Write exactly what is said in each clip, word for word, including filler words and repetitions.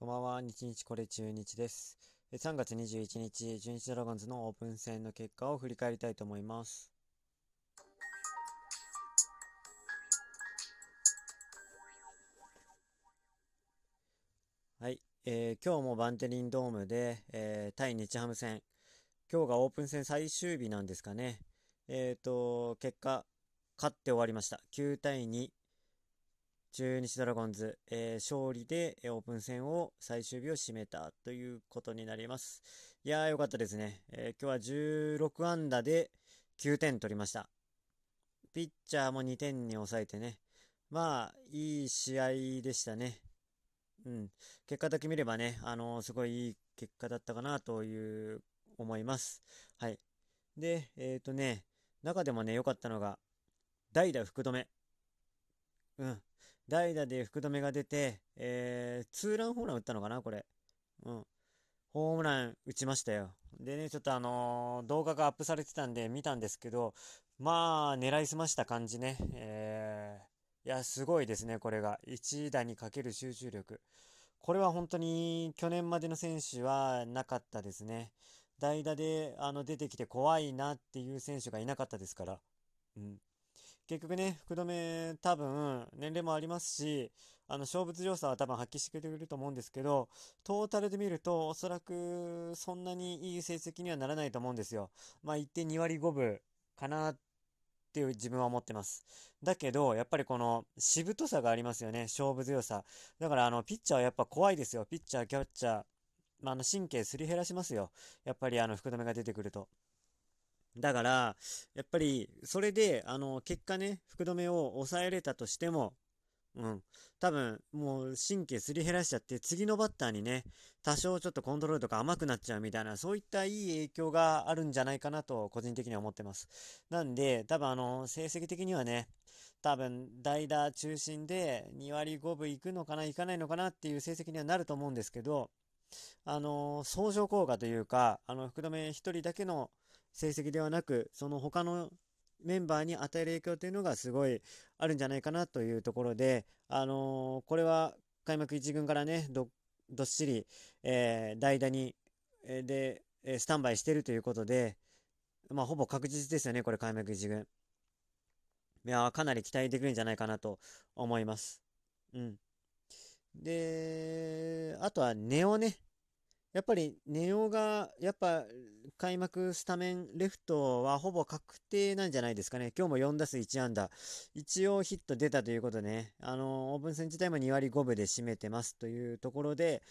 こんばんは、日日これ中日です。さんがつにじゅういちにち、中日ドラゴンズのオープン戦の結果を振り返りたいと思います。はい、えー、今日もバンテリンドームで、えー、対日ハム戦、今日がオープン戦最終日なんですかね。えーと、結果、勝って終わりました。きゅうたいに。中日ドラゴンズ、えー、勝利でオープン戦を最終日を締めたということになります。いやー、よかったですね。えー、今日はじゅうろくあんだできゅうてん取りました。ピッチャーもにてんに抑えてね。まあ、いい試合でしたね。うん。結果だけ見ればね、あのー、すごいいい結果だったかなという思います。はい。で、えっとね、中でもね、良かったのが、代打福留。うん。代打で福留が出て、えー、ツーランホームラン打ったのかな、これ。うん。ホームラン打ちましたよ。でね、ちょっとあのー、動画がアップされてたんで見たんですけど、まあ、狙いすました感じね。えー、いや、すごいですね、これが。一打にかける集中力。これは本当に、去年までの選手はなかったですね。代打であの出てきて怖いなっていう選手がいなかったですから。うん。結局ね、福留、多分年齢もありますし、あの勝負強さは多分発揮してくれると思うんですけど、トータルで見るとおそらくそんなにいい成績にはならないと思うんですよ。まあ一定にわりごぶかなっていう自分は思ってます。だけどやっぱりこのしぶとさがありますよね、勝負強さ。だからあのピッチャーはやっぱ怖いですよ。ピッチャー、キャッチャー、まあ、あの神経すり減らしますよ、やっぱりあの福留が出てくると。だからやっぱりそれであの結果ね、福留を抑えれたとしても、うん、多分もう神経すり減らしちゃって次のバッターにね、多少ちょっとコントロールとか甘くなっちゃうみたいな、そういったいい影響があるんじゃないかなと個人的には思ってます。なんで多分あの成績的にはね、多分代打中心でにわりごぶいくのかないかないのかなっていう成績にはなると思うんですけど、あの相乗効果というか、あの福留一人だけの成績ではなく、その他のメンバーに与える影響というのがすごいあるんじゃないかなというところで、あのー、これは開幕いちぐんからね ど, どっしり、えー、代打に、えー、でスタンバイしているということで、まあ、ほぼ確実ですよね、これ開幕いちぐん。いや、かなり期待できるんじゃないかなと思います。うん、であとは根尾ね、やっぱり根尾がやっぱ開幕スタメンレフトはほぼ確定なんじゃないですかね。今日もよんだすういちあんだ、一応ヒット出たということでね、あのー、オープン戦自体もにわりごぶで締めてますというところで、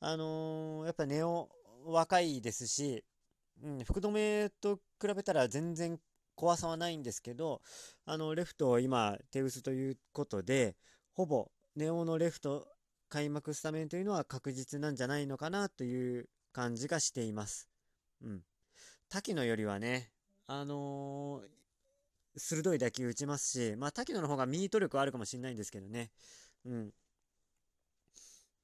あのー、やっぱ根尾若いですし、うん、福留と比べたら全然怖さはないんですけど、あのレフトを今手薄ということで、ほぼ根尾のレフト開幕スタメンというのは確実なんじゃないのかなという感じがしています。うん、滝野よりはね、あのー、鋭い打球打ちますし、まあ、滝野の方がミート力はあるかもしれないんですけどね。うん、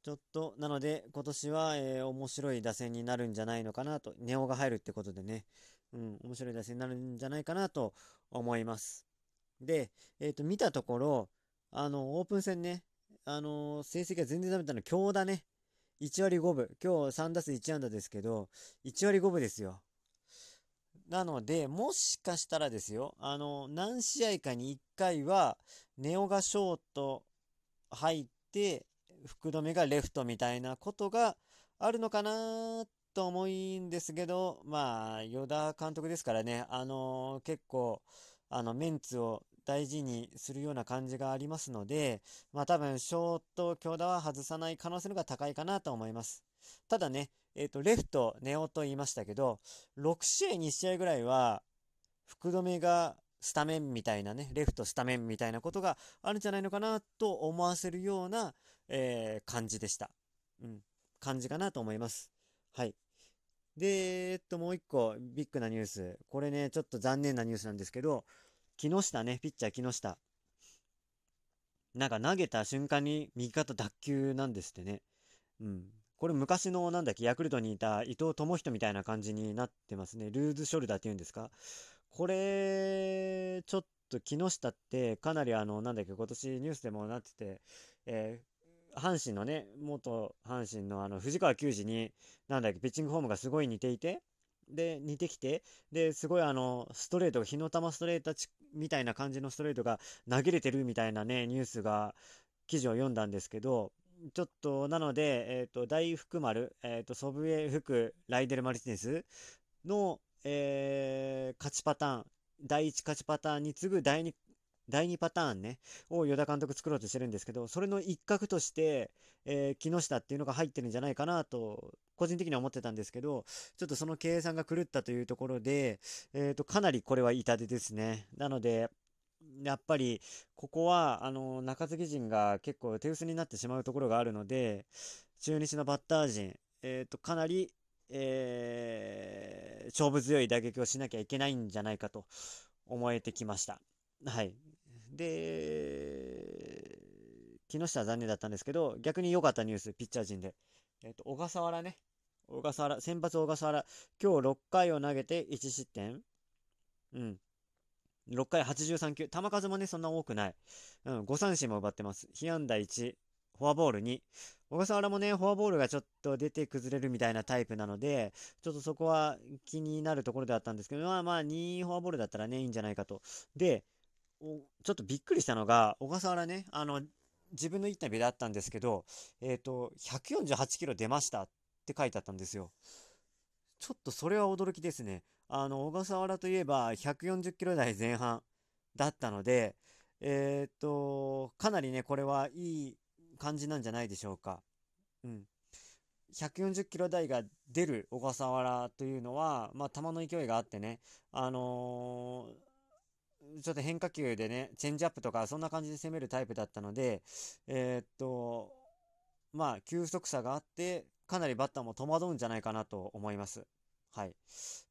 ちょっとなので今年は、えー、面白い打線になるんじゃないのかなと、根尾が入るってことでね、うん、面白い打線になるんじゃないかなと思います。で、えーと、見たところあのオープン戦ね、あのー、成績が全然ダメだったのは京田ね、いちわりごぶ、今日さんだすういちあんだですけどいちわりごぶですよ。なのでもしかしたらですよ、あのー、何試合かにいっかいは根尾がショート入って福留がレフトみたいなことがあるのかなと思うんですけど、まあ与田監督ですからね、あのー、結構あのメンツを大事にするような感じがありますので、まあ多分ショート京田は外さない可能性の方が高いかなと思います。ただね、えー、とレフト根尾と言いましたけど、ろくしあいにしあいぐらいは福留がスタメンみたいなね、レフトスタメンみたいなことがあるんじゃないのかなと思わせるような、えー、感じでした。うん、感じかなと思います。はい。で、えっともう一個ビッグなニュース、これねちょっと残念なニュースなんですけど、木下ね、ピッチャー木下、なんか投げた瞬間に右肩脱臼なんですってね。うん、これ昔のなんだっけ、ヤクルトにいた伊藤智人みたいな感じになってますね。ルーズショルダーっていうんですか、これちょっと木下ってかなりあのなんだっけ、今年ニュースでもなってて、えー、阪神のね、元阪神のあの藤川球児に、なんだっけ、ピッチングフォームがすごい似ていて、で、似てきて、で、すごいあの、ストレート、火の玉ストレートみたいな感じのストレートが投げれてるみたいなね、ニュースが、記事を読んだんですけど、ちょっと、なので、えっと、大福丸、えっと、祖父江福、ライデル・マルティネスの、えー、勝ちパターン、だいいち勝ちパターンに次ぐだいに、だいにパターンね、を与田監督作ろうとしてるんですけど、それの一角として、えー、木下っていうのが入ってるんじゃないかなと、個人的には思ってたんですけど、ちょっとその計算が狂ったというところで、えーと、かなりこれは痛手ですね。なので、やっぱり、ここは、あの、中継ぎ陣が結構手薄になってしまうところがあるので、中日のバッター陣、えーと、かなり、えー、勝負強い打撃をしなきゃいけないんじゃないかと思えてきました。はい。で、木下は残念だったんですけど、逆に良かったニュース、ピッチャー陣で。えっと、小笠原ね。小笠原、先発小笠原。今日ろっかいを投げていち失点。うん。ろっかいはちじゅうさん球。球数もね、そんな多くない。うん、ご三振も奪ってます。被安打いち、フォアボールに。小笠原もね、フォアボールがちょっと出て崩れるみたいなタイプなので、ちょっとそこは気になるところであったんですけど、まあまあ、にフォアボールだったらね、いいんじゃないかと。で、ちょっとびっくりしたのが、小笠原ね、あの、自分のインタビューであったんですけど、えっと、ひゃくよんじゅうはちキロ出ましたって書いてあったんですよ。ちょっとそれは驚きですね。あの、小笠原といえば、ひゃくよんじゅっキロ台前半だったので、えっと、かなりね、これはいい感じなんじゃないでしょうか。うん。ひゃくよんじゅっキロ台が出る小笠原というのは、まあ、球の勢いがあってね、あのー、ちょっと変化球でね、チェンジアップとか、そんな感じで攻めるタイプだったので、えー、っと、まあ、球速差があって、かなりバッターも戸惑うんじゃないかなと思います。はい。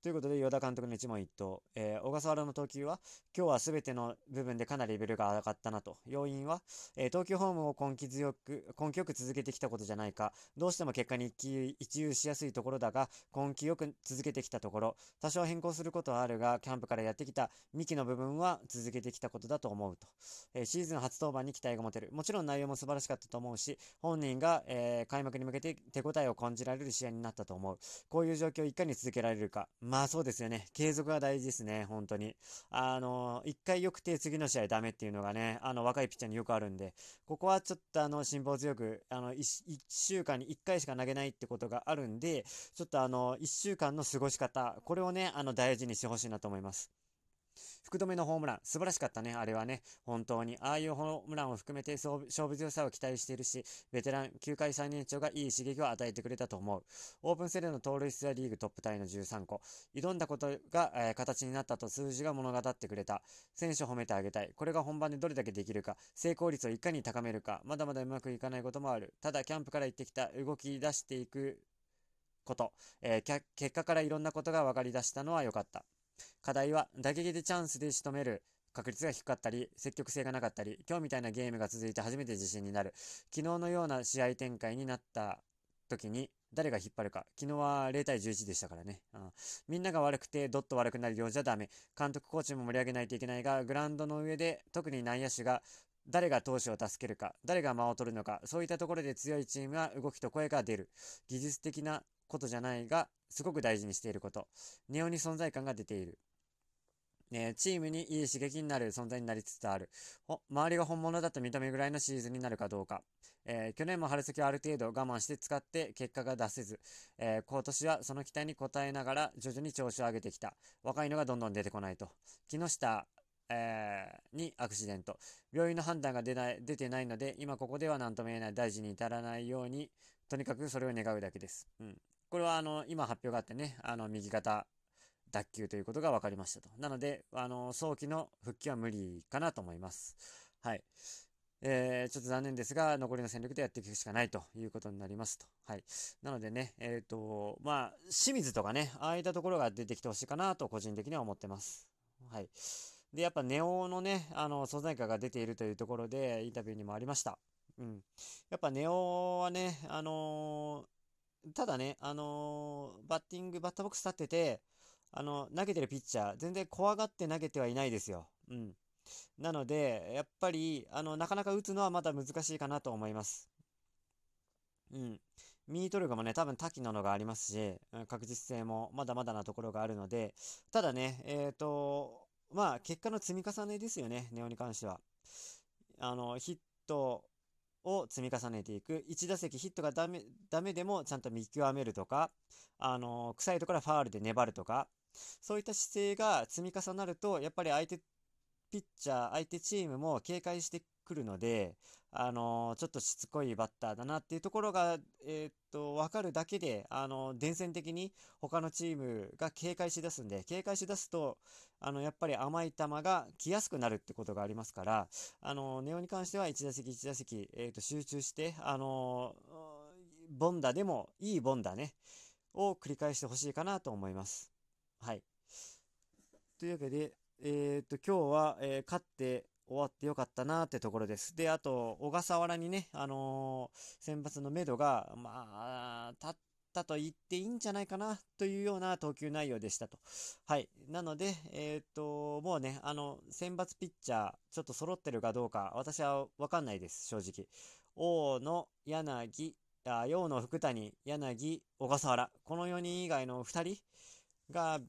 ということで、与田監督の一問一答、えー、小笠原の投球は、今日はすべての部分でかなりレベルが上がったなと。要因は、えー、投球フォームを根気強く、根気よく続けてきたことじゃないか。どうしても結果に一憂しやすいところだが、根気よく続けてきたところ。多少変更することはあるが、キャンプからやってきた幹の部分は続けてきたことだと思うと。えー、シーズン初登板に期待が持てる。もちろん内容も素晴らしかったと思うし、本人が、えー、開幕に向けて手応えを感じられる試合になったと思う。こういう状況をいかに続け受けられるか。まあそうですよね。継続が大事ですね。本当に。あの、一回良くて次の試合ダメっていうのがね、あの若いピッチャーによくあるんで、ここはちょっとあの辛抱強く、あの 1, 1週間にいっかいしか投げないってことがあるんで、ちょっとあのいっしゅうかんの過ごし方、これをね、あの大事にしてほしいなと思います。福留のホームラン、素晴らしかったね、あれはね、本当に。ああいうホームランを含めて勝負強さを期待しているし、ベテラン、球界最年長がいい刺激を与えてくれたと思う。オープンセレの盗塁数はリーグトップタイのじゅうさんこ。挑んだことが、えー、形になったと数字が物語ってくれた。選手を褒めてあげたい。これが本番でどれだけできるか、成功率をいかに高めるか、まだまだうまくいかないこともある。ただ、キャンプから行ってきた、動き出していくこと、えー、結果からいろんなことが分かり出したのは良かった。課題は打撃でチャンスで仕留める確率が低かったり、積極性がなかったり、今日みたいなゲームが続いて初めて自信になる。昨日のような試合展開になった時に誰が引っ張るか。昨日はゼロたいじゅういちでしたからね、うん、みんなが悪くてどっと悪くなるようじゃダメ。監督コーチも盛り上げないといけないが、グラウンドの上で特に内野手が誰が投手を助けるか、誰が間を取るのか、そういったところで強いチームは動きと声が出る。技術的なことじゃないが、すごく大事にしていること。ネオに存在感が出ている。ね、チームにいい刺激になる存在になりつつある。周りが本物だと認めるぐらいのシーズンになるかどうか。えー、去年も春先はある程度我慢して使って結果が出せず、えー、今年はその期待に応えながら徐々に調子を上げてきた。若いのがどんどん出てこないと。木下、えー、にアクシデント。病院の判断が 出ない、出てないので、今ここでは何とも言えない大事に至らないように、とにかくそれを願うだけです。うん。これはあの今発表があってね、あの右肩脱臼ということが分かりましたと。なので、あの早期の復帰は無理かなと思います。はい。えー、ちょっと残念ですが、残りの戦力でやっていくしかないということになりますと。はい。なのでね、えっと、まあ、清水とかね、ああいったところが出てきてほしいかなと個人的には思ってます。はい。で、やっぱネオのね、あの存在感が出ているというところで、インタビューにもありました。うん。やっぱネオはね、あのー、ただね、あのー、バッティング、バッターボックス立ってて、あの、投げてるピッチャー、全然怖がって投げてはいないですよ。うん。なので、やっぱり、あの、なかなか打つのはまだ難しいかなと思います。うん。ミート力もね、多分多岐なのがありますし、うん、確実性もまだまだなところがあるので、ただね、えっと、まあ、結果の積み重ねですよね、根尾に関しては。あの、ヒットを積み重ねていく。いち打席ヒットがダメ、ダメでもちゃんと見極めるとか、あの、臭いところはファウルで粘るとか、そういった姿勢が積み重なると、やっぱり相手ピッチャー、相手チームも警戒してくるので、あのー、ちょっとしつこいバッターだなっていうところが、えー、っと、わかるだけで、あのー、伝染的に他のチームが警戒しだすんで、警戒しだすと、あの、やっぱり甘い球が来やすくなるってことがありますから、あのー、根尾に関してはいち打席いち打席、えー、っと、集中して、あのー、ボンダでも、いいボンダね、を繰り返してほしいかなと思います。はい。というわけで、えー、っと、今日は、えー、勝って終わってよかったなーってところです。で、あと、小笠原にね、あのー、先発の目処が、まあ、立ったと言っていいんじゃないかな、というような投球内容でしたと。はい。なので、えー、っと、もうね、あの、先発ピッチャー、ちょっと揃ってるかどうか、私はわかんないです、正直。大野、柳、あ、陽の福谷、柳、小笠原。このよにん以外のふたりが、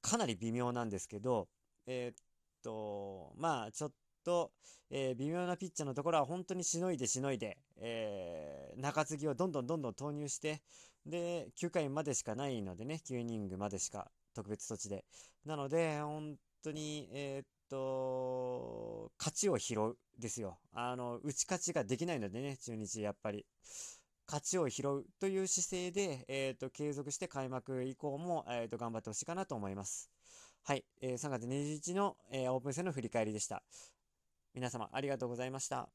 かなり微妙なんですけど、えー、っと、まあ、ちょっと、えー、微妙なピッチャーのところは本当にしのいでしのいで、えー、中継ぎをどんどんどんどん投入して、で、きゅうかいまでしかないのでね、きゅうイニングまでしか特別措置で。なので、本当に、えー、っと、勝ちを拾うですよ。あの、打ち勝ちができないのでね、中日、やっぱり。勝ちを拾うという姿勢で、えー、っと、継続して開幕以降も、えー、っと、頑張ってほしいかなと思います。はい、えー、さんがつにじゅういちにちの、えー、オープン戦の振り返りでした。皆様ありがとうございました。